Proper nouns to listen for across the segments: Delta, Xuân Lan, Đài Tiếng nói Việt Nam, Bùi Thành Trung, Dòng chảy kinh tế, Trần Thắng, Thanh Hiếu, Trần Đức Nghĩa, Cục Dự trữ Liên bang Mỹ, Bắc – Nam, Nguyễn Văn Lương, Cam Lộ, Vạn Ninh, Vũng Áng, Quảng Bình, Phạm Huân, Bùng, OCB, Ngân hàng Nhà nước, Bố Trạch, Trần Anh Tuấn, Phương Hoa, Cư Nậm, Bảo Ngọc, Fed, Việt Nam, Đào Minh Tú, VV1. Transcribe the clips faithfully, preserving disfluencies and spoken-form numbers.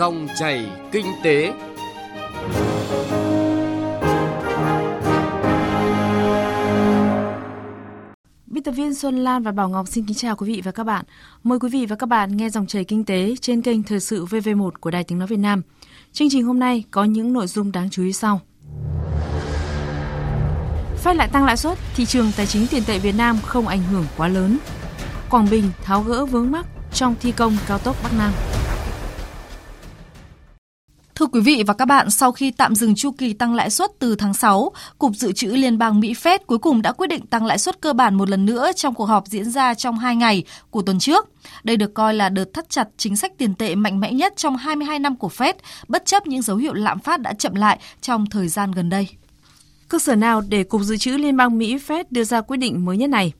Dòng chảy kinh tế. Biên tập viên Xuân Lan và Bảo Ngọc xin kính chào quý vị và các bạn. Mời quý vị và các bạn nghe Dòng chảy kinh tế trên kênh Thời sự vê vê một của Đài Tiếng nói Việt Nam. Chương trình hôm nay có những nội dung đáng chú ý sau. Fed lại tăng lãi suất, thị trường tài chính tiền tệ Việt Nam không ảnh hưởng quá lớn. Quảng Bình tháo gỡ vướng mắc trong thi công cao tốc Bắc Nam. Thưa quý vị và các bạn, sau khi tạm dừng chu kỳ tăng lãi suất từ tháng sáu, Cục Dự trữ Liên bang Mỹ Fed cuối cùng đã quyết định tăng lãi suất cơ bản một lần nữa trong cuộc họp diễn ra trong hai ngày của tuần trước. Đây được coi là đợt thắt chặt chính sách tiền tệ mạnh mẽ nhất trong hai mươi hai năm của Fed, bất chấp những dấu hiệu lạm phát đã chậm lại trong thời gian gần đây. Cơ sở nào để Cục Dự trữ Liên bang Mỹ Fed đưa ra quyết định mới nhất này?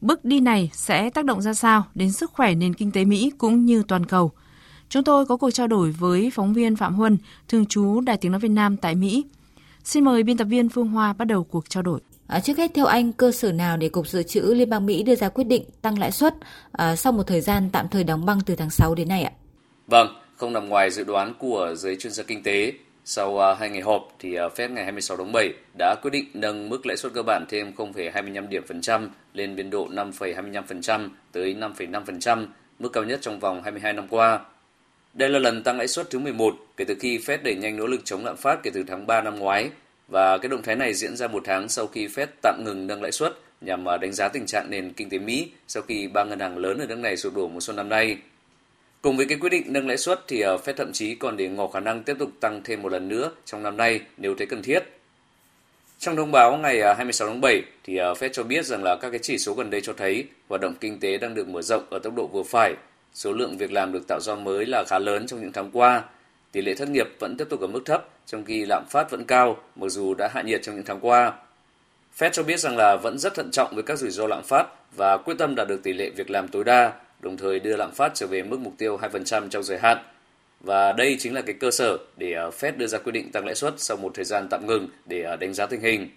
Bước đi này sẽ tác động ra sao đến sức khỏe nền kinh tế Mỹ cũng như toàn cầu? Chúng tôi có cuộc trao đổi với phóng viên Phạm Huân, thường trú Đài Tiếng nói Việt Nam tại Mỹ. Xin mời biên tập viên Phương Hoa bắt đầu cuộc trao đổi. À, trước hết, theo anh, cơ sở nào để Cục Dự trữ Liên bang Mỹ đưa ra quyết định tăng lãi suất à, sau một thời gian tạm thời đóng băng từ tháng sáu đến nay ạ? Vâng, không nằm ngoài dự đoán của giới chuyên gia kinh tế. Sau à, hai ngày họp, thì à, Fed ngày hai mươi sáu tháng bảy đã quyết định nâng mức lãi suất cơ bản thêm không phẩy hai mươi lăm điểm phần trăm lên biên độ năm phẩy hai mươi lăm phần trăm tới năm phẩy năm phần trăm, mức cao nhất trong vòng hai mươi hai năm qua. Đây là lần tăng lãi suất thứ mười một kể từ khi Fed đẩy nhanh nỗ lực chống lạm phát kể từ tháng ba năm ngoái, và cái động thái này diễn ra một tháng sau khi Fed tạm ngừng nâng lãi suất nhằm đánh giá tình trạng nền kinh tế Mỹ sau khi ba ngân hàng lớn ở nước này sụp đổ mùa xuân năm nay. Cùng với cái quyết định nâng lãi suất thì Fed thậm chí còn để ngỏ khả năng tiếp tục tăng thêm một lần nữa trong năm nay nếu thấy cần thiết. Trong thông báo ngày hai mươi sáu tháng bảy thì Fed cho biết rằng là các cái chỉ số gần đây cho thấy hoạt động kinh tế đang được mở rộng ở tốc độ vừa phải. Số lượng việc làm được tạo ra mới là khá lớn trong những tháng qua. Tỷ lệ thất nghiệp vẫn tiếp tục ở mức thấp, trong khi lạm phát vẫn cao, mặc dù đã hạ nhiệt trong những tháng qua. Fed cho biết rằng là vẫn rất thận trọng với các rủi ro lạm phát và quyết tâm đạt được tỷ lệ việc làm tối đa, đồng thời đưa lạm phát trở về mức mục tiêu hai phần trăm trong dài hạn. Và đây chính là cái cơ sở để Fed đưa ra quyết định tăng lãi suất sau một thời gian tạm ngừng để đánh giá tình hình.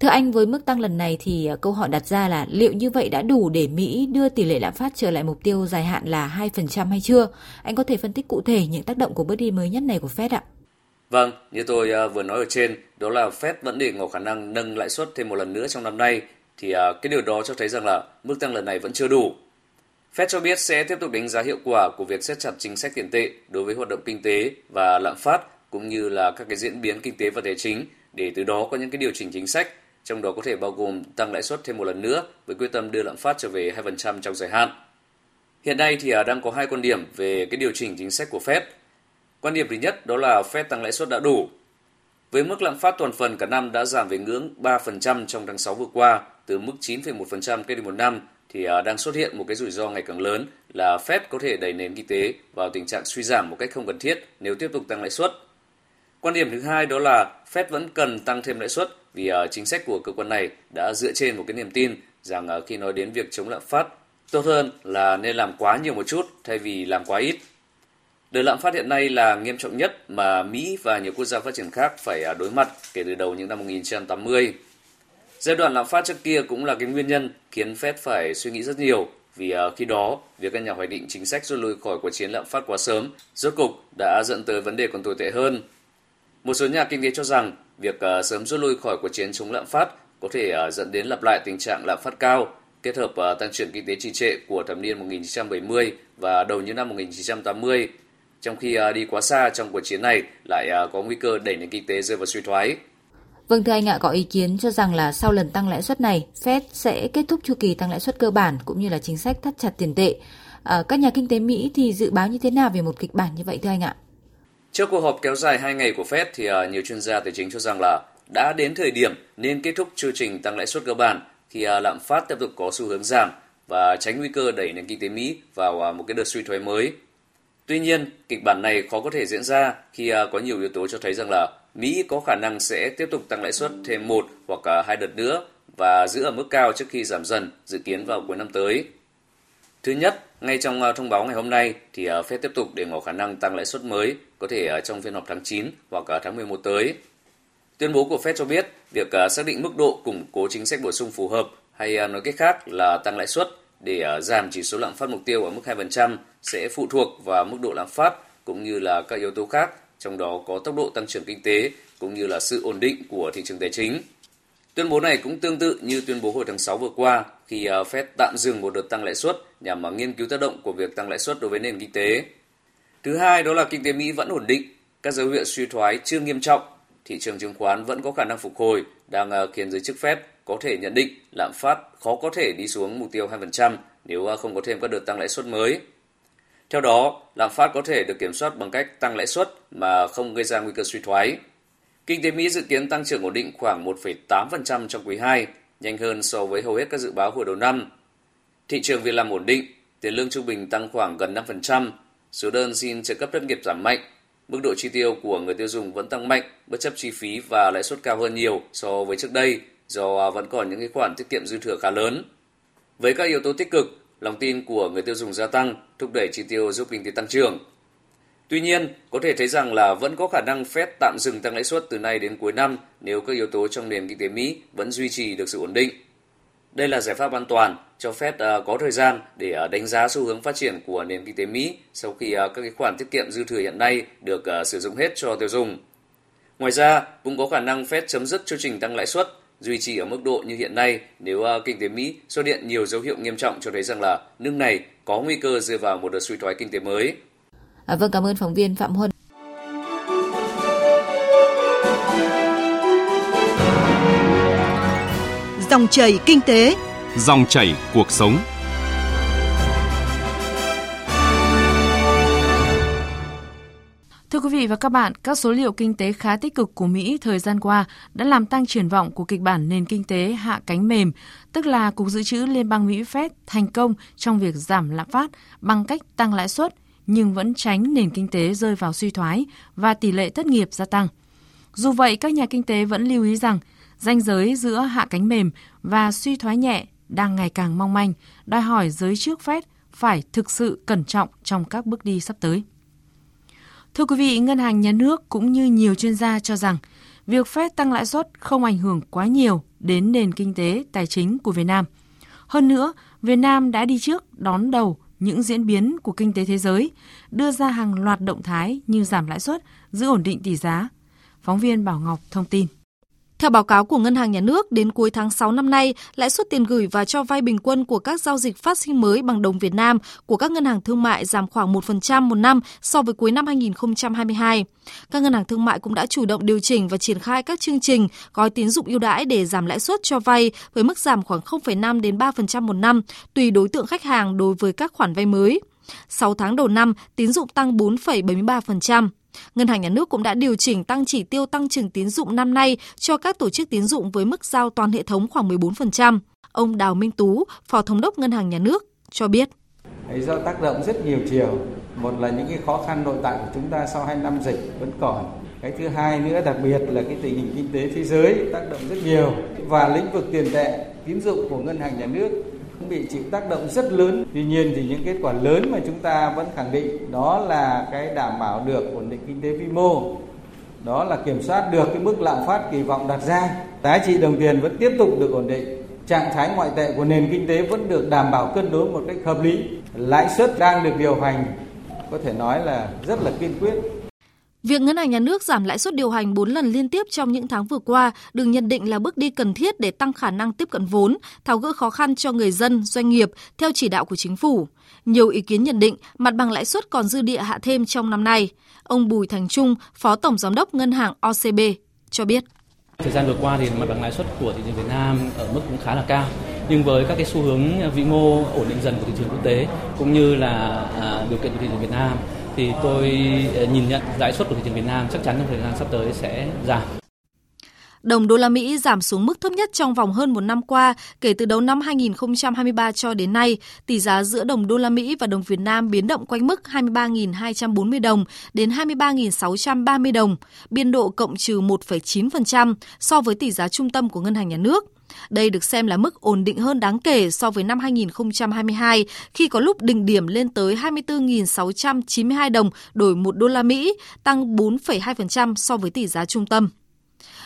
Thưa anh, với mức tăng lần này thì câu hỏi đặt ra là liệu như vậy đã đủ để Mỹ đưa tỷ lệ lạm phát trở lại mục tiêu dài hạn là hai phần trăm hay chưa? Anh có thể phân tích cụ thể những tác động của bước đi mới nhất này của Fed ạ? Vâng, như tôi vừa nói ở trên, đó là Fed vẫn để ngỏ khả năng nâng lãi suất thêm một lần nữa trong năm nay, thì cái điều đó cho thấy rằng là mức tăng lần này vẫn chưa đủ. Fed cho biết sẽ tiếp tục đánh giá hiệu quả của việc siết chặt chính sách tiền tệ đối với hoạt động kinh tế và lạm phát, cũng như là các cái diễn biến kinh tế và tài chính, để từ đó có những cái điều chỉnh chính sách, trong đó có thể bao gồm tăng lãi suất thêm một lần nữa với quyết tâm đưa lạm phát trở về hai phần trăm trong dài hạn. Hiện nay thì đang có hai quan điểm về cái điều chỉnh chính sách của Fed. Quan điểm thứ nhất đó là Fed tăng lãi suất đã đủ. Với mức lạm phát toàn phần cả năm đã giảm về ngưỡng ba phần trăm trong tháng sáu vừa qua, từ mức chín phẩy một phần trăm cách đây một năm, thì đang xuất hiện một cái rủi ro ngày càng lớn là Fed có thể đẩy nền kinh tế vào tình trạng suy giảm một cách không cần thiết nếu tiếp tục tăng lãi suất. Quan điểm thứ hai đó là Fed vẫn cần tăng thêm lãi suất vì chính sách của cơ quan này đã dựa trên một cái niềm tin rằng khi nói đến việc chống lạm phát, tốt hơn là nên làm quá nhiều một chút thay vì làm quá ít. Đợt lạm phát hiện nay là nghiêm trọng nhất mà Mỹ và nhiều quốc gia phát triển khác phải đối mặt kể từ đầu những năm một chín tám mươi. Giai đoạn lạm phát trước kia cũng là cái nguyên nhân khiến Fed phải suy nghĩ rất nhiều, vì khi đó việc các nhà hoạch định chính sách rút lui khỏi cuộc chiến lạm phát quá sớm rốt cục đã dẫn tới vấn đề còn tồi tệ hơn. Một số nhà kinh tế cho rằng việc uh, sớm rút lui khỏi cuộc chiến chống lạm phát có thể uh, dẫn đến lặp lại tình trạng lạm phát cao, kết hợp uh, tăng trưởng kinh tế trì trệ của thập niên một chín bảy mươi và đầu những năm một chín tám mươi, trong khi uh, đi quá xa trong cuộc chiến này lại uh, có nguy cơ đẩy nền kinh tế rơi vào suy thoái. Vâng, thưa anh ạ, có ý kiến cho rằng là sau lần tăng lãi suất này, Fed sẽ kết thúc chu kỳ tăng lãi suất cơ bản cũng như là chính sách thắt chặt tiền tệ. Uh, các nhà kinh tế Mỹ thì dự báo như thế nào về một kịch bản như vậy thưa anh ạ? Trước cuộc họp kéo dài hai ngày của Fed thì uh, nhiều chuyên gia tài chính cho rằng là đã đến thời điểm nên kết thúc chương trình tăng lãi suất cơ bản khi uh, lạm phát tiếp tục có xu hướng giảm và tránh nguy cơ đẩy nền kinh tế Mỹ vào uh, một cái đợt suy thoái mới. Tuy nhiên, kịch bản này khó có thể diễn ra khi uh, có nhiều yếu tố cho thấy rằng là Mỹ có khả năng sẽ tiếp tục tăng lãi suất thêm một hoặc uh, hai đợt nữa và giữ ở mức cao trước khi giảm dần dự kiến vào cuối năm tới. Thứ nhất, ngay trong thông báo ngày hôm nay thì Fed tiếp tục để ngỏ khả năng tăng lãi suất mới, có thể trong phiên họp tháng chín hoặc tháng mười một tới. Tuyên bố của Fed cho biết việc xác định mức độ củng cố chính sách bổ sung phù hợp, hay nói cách khác là tăng lãi suất để giảm chỉ số lạm phát mục tiêu ở mức hai phần trăm sẽ phụ thuộc vào mức độ lạm phát cũng như là các yếu tố khác, trong đó có tốc độ tăng trưởng kinh tế cũng như là sự ổn định của thị trường tài chính. Tuyên bố này cũng tương tự như tuyên bố hồi tháng sáu vừa qua khi Fed tạm dừng một đợt tăng lãi suất nhằm nghiên cứu tác động của việc tăng lãi suất đối với nền kinh tế. Thứ hai đó là kinh tế Mỹ vẫn ổn định, các dấu hiệu suy thoái chưa nghiêm trọng, thị trường chứng khoán vẫn có khả năng phục hồi, đang khiến giới chức Fed có thể nhận định lạm phát khó có thể đi xuống mục tiêu hai phần trăm nếu không có thêm các đợt tăng lãi suất mới. Theo đó, lạm phát có thể được kiểm soát bằng cách tăng lãi suất mà không gây ra nguy cơ suy thoái. Kinh tế Mỹ dự kiến tăng trưởng ổn định khoảng một phẩy tám phần trăm trong quý hai, nhanh hơn so với hầu hết các dự báo hồi đầu năm. Thị trường việc làm ổn định, tiền lương trung bình tăng khoảng gần năm phần trăm, số đơn xin trợ cấp thất nghiệp giảm mạnh, mức độ chi tiêu của người tiêu dùng vẫn tăng mạnh bất chấp chi phí và lãi suất cao hơn nhiều so với trước đây do vẫn còn những cái khoản tiết kiệm dư thừa khá lớn. Với các yếu tố tích cực, lòng tin của người tiêu dùng gia tăng, thúc đẩy chi tiêu giúp kinh tế tăng trưởng. Tuy nhiên, có thể thấy rằng là vẫn có khả năng Fed tạm dừng tăng lãi suất từ nay đến cuối năm nếu các yếu tố trong nền kinh tế Mỹ vẫn duy trì được sự ổn định. Đây là giải pháp an toàn cho Fed có thời gian để đánh giá xu hướng phát triển của nền kinh tế Mỹ sau khi các cái khoản tiết kiệm dư thừa hiện nay được sử dụng hết cho tiêu dùng. Ngoài ra, cũng có khả năng Fed chấm dứt chương trình tăng lãi suất, duy trì ở mức độ như hiện nay nếu kinh tế Mỹ xuất hiện nhiều dấu hiệu nghiêm trọng cho thấy rằng là nước này có nguy cơ rơi vào một đợt suy thoái kinh tế mới. À, vâng, cảm ơn phóng viên Phạm Huân. Dòng chảy kinh tế, dòng chảy cuộc sống. Thưa quý vị và các bạn, các số liệu kinh tế khá tích cực của Mỹ thời gian qua đã làm tăng triển vọng của kịch bản nền kinh tế hạ cánh mềm, tức là Cục Dự trữ Liên bang Mỹ Fed thành công trong việc giảm lạm phát bằng cách tăng lãi suất, nhưng vẫn tránh nền kinh tế rơi vào suy thoái và tỷ lệ thất nghiệp gia tăng. Dù vậy, các nhà kinh tế vẫn lưu ý rằng ranh giới giữa hạ cánh mềm và suy thoái nhẹ đang ngày càng mong manh, đòi hỏi giới chức Fed phải thực sự cẩn trọng trong các bước đi sắp tới. Thưa quý vị, Ngân hàng Nhà nước cũng như nhiều chuyên gia cho rằng việc Fed tăng lãi suất không ảnh hưởng quá nhiều đến nền kinh tế tài chính của Việt Nam. Hơn nữa, Việt Nam đã đi trước đón đầu những diễn biến của kinh tế thế giới, đưa ra hàng loạt động thái như giảm lãi suất, giữ ổn định tỷ giá. Phóng viên Bảo Ngọc thông tin. Theo báo cáo của Ngân hàng Nhà nước, đến cuối tháng sáu năm nay, lãi suất tiền gửi và cho vay bình quân của các giao dịch phát sinh mới bằng đồng Việt Nam của các ngân hàng thương mại giảm khoảng một phần trăm một năm so với cuối năm hai nghìn không trăm hai mươi hai. Các ngân hàng thương mại cũng đã chủ động điều chỉnh và triển khai các chương trình gói tín dụng ưu đãi để giảm lãi suất cho vay với mức giảm khoảng không phẩy năm đến ba phần trăm một năm tùy đối tượng khách hàng đối với các khoản vay mới. sáu tháng đầu năm, tín dụng tăng bốn phẩy bảy mươi ba phần trăm. Ngân hàng Nhà nước cũng đã điều chỉnh tăng chỉ tiêu tăng trưởng tín dụng năm nay cho các tổ chức tín dụng với mức giao toàn hệ thống khoảng mười bốn phần trăm. Ông Đào Minh Tú, Phó Thống đốc Ngân hàng Nhà nước, cho biết. Do tác động rất nhiều chiều, một là những cái khó khăn nội tại của chúng ta sau hai năm dịch vẫn còn. Cái thứ hai nữa đặc biệt là cái tình hình kinh tế thế giới tác động rất nhiều và lĩnh vực tiền tệ, tín dụng của Ngân hàng Nhà nước cũng bị chịu tác động rất lớn. Tuy nhiên thì những kết quả lớn mà chúng ta vẫn khẳng định đó là cái đảm bảo được ổn định kinh tế vĩ mô, đó là kiểm soát được cái mức lạm phát kỳ vọng đặt ra, giá trị đồng tiền vẫn tiếp tục được ổn định, trạng thái ngoại tệ của nền kinh tế vẫn được đảm bảo cân đối một cách hợp lý, lãi suất đang được điều hành có thể nói là rất là kiên quyết. Việc Ngân hàng Nhà nước giảm lãi suất điều hành bốn lần liên tiếp trong những tháng vừa qua được nhận định là bước đi cần thiết để tăng khả năng tiếp cận vốn, tháo gỡ khó khăn cho người dân, doanh nghiệp theo chỉ đạo của chính phủ. Nhiều ý kiến nhận định mặt bằng lãi suất còn dư địa hạ thêm trong năm nay. Ông Bùi Thành Trung, Phó Tổng Giám đốc Ngân hàng O C B cho biết. Thời gian vừa qua thì mặt bằng lãi suất của thị trường Việt Nam ở mức cũng khá là cao. Nhưng với các cái xu hướng vĩ mô ổn định dần của thị trường quốc tế cũng như là điều kiện của thị trường Việt Nam, thì tôi nhìn nhận lãi suất của thị trường Việt Nam chắc chắn trong thời gian sắp tới sẽ giảm. Đồng đô la Mỹ giảm xuống mức thấp nhất trong vòng hơn một năm qua, kể từ đầu năm hai nghìn không trăm hai mươi ba cho đến nay, tỷ giá giữa đồng đô la Mỹ và đồng Việt Nam biến động quanh mức hai mươi ba nghìn hai trăm bốn mươi đồng đến hai mươi ba nghìn sáu trăm ba mươi đồng, biên độ cộng trừ một phẩy chín phần trăm so với tỷ giá trung tâm của Ngân hàng Nhà nước. Đây được xem là mức ổn định hơn đáng kể so với năm hai nghìn không trăm hai mươi hai khi có lúc đỉnh điểm lên tới hai mươi tư nghìn sáu trăm chín mươi hai đồng đổi một đô la Mỹ, tăng bốn phẩy hai phần trăm so với tỷ giá trung tâm.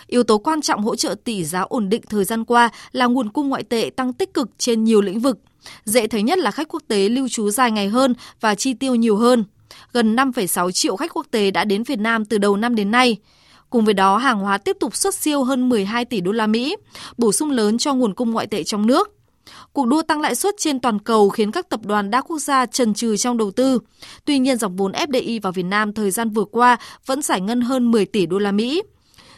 Yếu tố quan trọng hỗ trợ tỷ giá ổn định thời gian qua là nguồn cung ngoại tệ tăng tích cực trên nhiều lĩnh vực. Dễ thấy nhất là khách quốc tế lưu trú dài ngày hơn và chi tiêu nhiều hơn. gần năm phẩy sáu triệu khách quốc tế đã đến Việt Nam từ đầu năm đến nay. Cùng với đó, hàng hóa tiếp tục xuất siêu hơn mười hai tỷ đô la Mỹ, bổ sung lớn cho nguồn cung ngoại tệ trong nước. Cuộc đua tăng lãi suất trên toàn cầu khiến các tập đoàn đa quốc gia chần chừ trong đầu tư. Tuy nhiên, dòng vốn ép đê i vào Việt Nam thời gian vừa qua vẫn giải ngân hơn mười tỷ đô la Mỹ.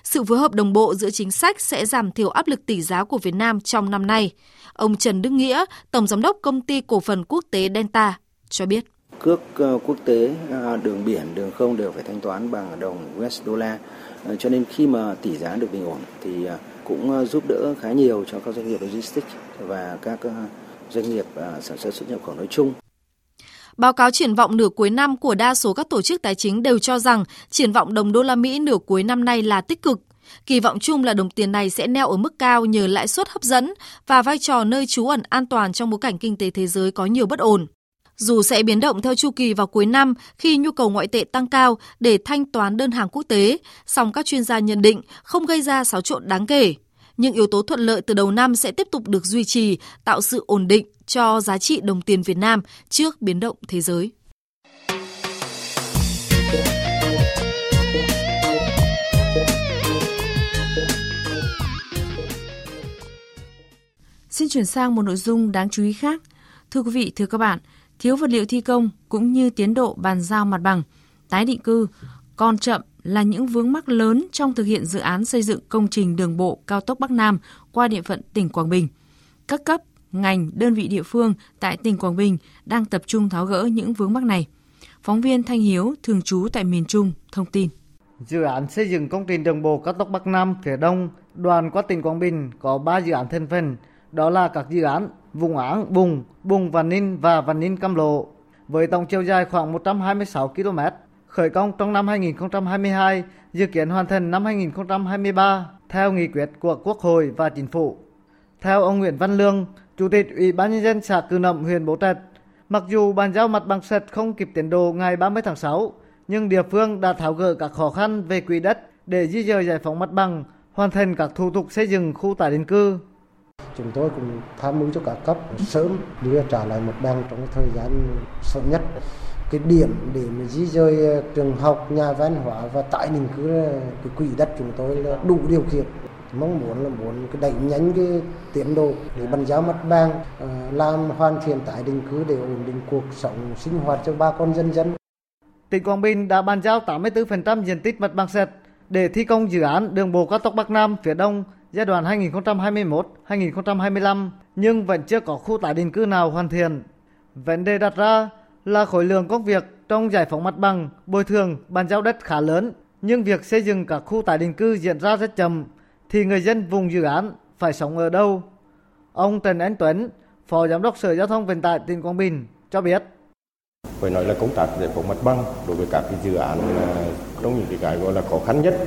Sự phối hợp đồng bộ giữa chính sách sẽ giảm thiểu áp lực tỷ giá của Việt Nam trong năm nay. Ông Trần Đức Nghĩa, Tổng Giám đốc Công ty Cổ phần Quốc tế Delta, cho biết. Cước quốc tế, đường biển, đường không đều phải thanh toán bằng đồng u ét đô la. Cho nên khi mà tỷ giá được bình ổn thì cũng giúp đỡ khá nhiều cho các doanh nghiệp logistics và các doanh nghiệp sản xuất xuất nhập khẩu nói chung. Báo cáo triển vọng nửa cuối năm của đa số các tổ chức tài chính đều cho rằng triển vọng đồng đô la Mỹ nửa cuối năm nay là tích cực. Kỳ vọng chung là đồng tiền này sẽ neo ở mức cao nhờ lãi suất hấp dẫn và vai trò nơi trú ẩn an toàn trong bối cảnh kinh tế thế giới có nhiều bất ổn. Dù sẽ biến động theo chu kỳ vào cuối năm khi nhu cầu ngoại tệ tăng cao để thanh toán đơn hàng quốc tế, song các chuyên gia nhận định không gây ra xáo trộn đáng kể. Những yếu tố thuận lợi từ đầu năm sẽ tiếp tục được duy trì, tạo sự ổn định cho giá trị đồng tiền Việt Nam trước biến động thế giới. Xin chuyển sang một nội dung đáng chú ý khác. Thưa quý vị, thưa các bạn, thiếu vật liệu thi công cũng như tiến độ bàn giao mặt bằng, tái định cư còn chậm là những vướng mắc lớn trong thực hiện dự án xây dựng công trình đường bộ cao tốc Bắc Nam qua địa phận tỉnh Quảng Bình. Các cấp, ngành, đơn vị địa phương tại tỉnh Quảng Bình đang tập trung tháo gỡ những vướng mắc này. Phóng viên Thanh Hiếu, thường trú tại miền Trung, thông tin. Dự án xây dựng công trình đường bộ cao tốc Bắc Nam phía Đông đoạn qua tỉnh Quảng Bình có ba dự án thành phần, đó là các dự án Vũng Áng, Bùng, Bùng Vạn Ninh và Vạn Ninh Cam Lộ, với tổng chiều dài khoảng một trăm hai mươi sáu ki lô mét. Khởi công trong năm hai nghìn không trăm hai mươi hai, dự kiến hoàn thành năm hai nghìn không trăm hai mươi ba theo nghị quyết của Quốc hội và Chính phủ. Theo ông Nguyễn Văn Lương, Chủ tịch Ủy ban Nhân dân xã Cư Nậm, huyện Bố Trạch, mặc dù bàn giao mặt bằng sạch không kịp tiến độ ngày ba mươi tháng sáu, nhưng địa phương đã tháo gỡ các khó khăn về quỹ đất để di dời giải phóng mặt bằng, hoàn thành các thủ tục xây dựng khu tái định cư. Chúng tôi cũng tham mưu cho các cấp sớm đưa trả lại mặt bằng trong thời gian sớm nhất. Cái điểm để mà di dời trường học, nhà văn hóa và tái định cư, cái quỹ đất chúng tôi là đủ điều kiện. Mong muốn là muốn cái đẩy nhanh cái tiến độ để bàn giao mặt bằng, làm hoàn thiện tái định cư để ổn định cuộc sống sinh hoạt cho bà con dân dân. Tỉnh Quảng Bình đã bàn giao tám mươi tư phần trăm diện tích mặt bằng sạch để thi công dự án đường bộ cao tốc Bắc Nam phía Đông giai đoạn hai nghìn không trăm hai mươi mốt đến hai nghìn không trăm hai mươi lăm, nhưng vẫn chưa có khu tái định cư nào hoàn thiện. Vấn đề đặt ra là khối lượng công việc trong giải phóng mặt bằng, bồi thường, bàn giao đất khá lớn, nhưng việc xây dựng các khu tái định cư diễn ra rất chậm, thì người dân vùng dự án phải sống ở đâu? Ông Trần Anh Tuấn, Phó Giám đốc Sở Giao thông Vận tải tỉnh Quảng Bình cho biết. Phải nói là công tác giải phóng mặt bằng đối với các cái dự án là trong những cái gọi là khó khăn nhất,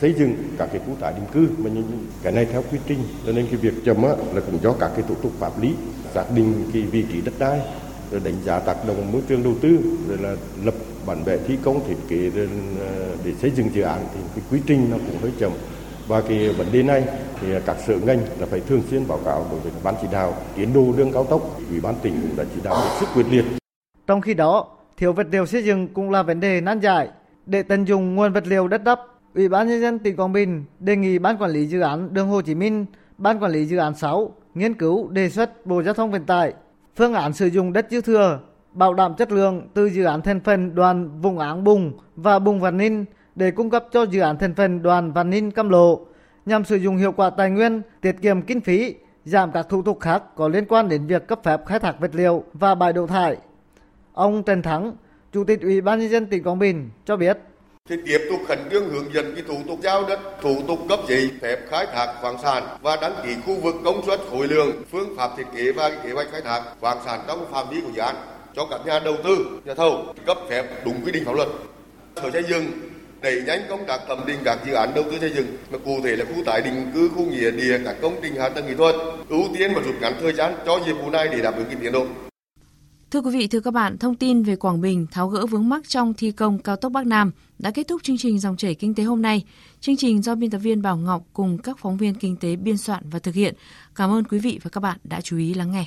xây dựng các cái khu tái định cư, mà những cái này theo quy trình, cho nên cái việc chậm á là cũng do các cái thủ tục pháp lý xác định cái vị trí đất đai, rồi đánh giá tác động môi trường đầu tư, rồi là lập bản vẽ thi công thiết kế để xây dựng dự án, thì cái quy trình nó cũng hơi chậm. Và cái vấn đề này thì các sở ngành là phải thường xuyên báo cáo đối với ban chỉ đạo tiến độ đường cao tốc, Ủy ban tỉnh cũng đã chỉ đạo hết sức quyết liệt. Trong khi đó, thiếu vật liệu xây dựng cũng là vấn đề nan giải. Để tận dụng nguồn vật liệu đất đắp, Ủy ban Nhân dân tỉnh Quảng Bình đề nghị Ban Quản lý Dự án Đường Hồ Chí Minh, Ban Quản lý Dự án sáu nghiên cứu đề xuất Bộ Giao thông Vận tải phương án sử dụng đất dư thừa, bảo đảm chất lượng từ dự án thành phần đoàn Vũng Áng Bùng và Bùng Vạn Ninh để cung cấp cho dự án thành phần đoàn Vạn Ninh Cam Lộ nhằm sử dụng hiệu quả tài nguyên, tiết kiệm kinh phí, giảm các thủ tục khác có liên quan đến việc cấp phép khai thác vật liệu và bãi đổ thải. Ông Trần Thắng, Chủ tịch Ủy ban Nhân dân tỉnh Quảng Bình cho biết. Thì tiếp tục khẩn trương hướng dẫn cái thủ tục giao đất, thủ tục cấp giấy phép khai thác khoáng sản và đăng ký khu vực, công suất, khối lượng, phương pháp thiết kế và kế hoạch khai thác khoáng sản trong phạm vi của dự án cho các nhà đầu tư, nhà thầu cấp phép đúng quy định pháp luật. Sở xây dựng đẩy nhanh công tác thẩm định các dự án đầu tư xây dựng, mà cụ thể là khu tái định cư, khu nghĩa địa, các công trình hạ tầng kỹ thuật, ưu tiên và rút ngắn thời gian cho nhiệm vụ này để đảm bảo kịp tiến độ. Thưa quý vị, thưa các bạn, thông tin về Quảng Bình tháo gỡ vướng mắc trong thi công cao tốc Bắc Nam đã kết thúc chương trình Dòng chảy kinh tế hôm nay. Chương trình do biên tập viên Bảo Ngọc cùng các phóng viên kinh tế biên soạn và thực hiện. Cảm ơn quý vị và các bạn đã chú ý lắng nghe.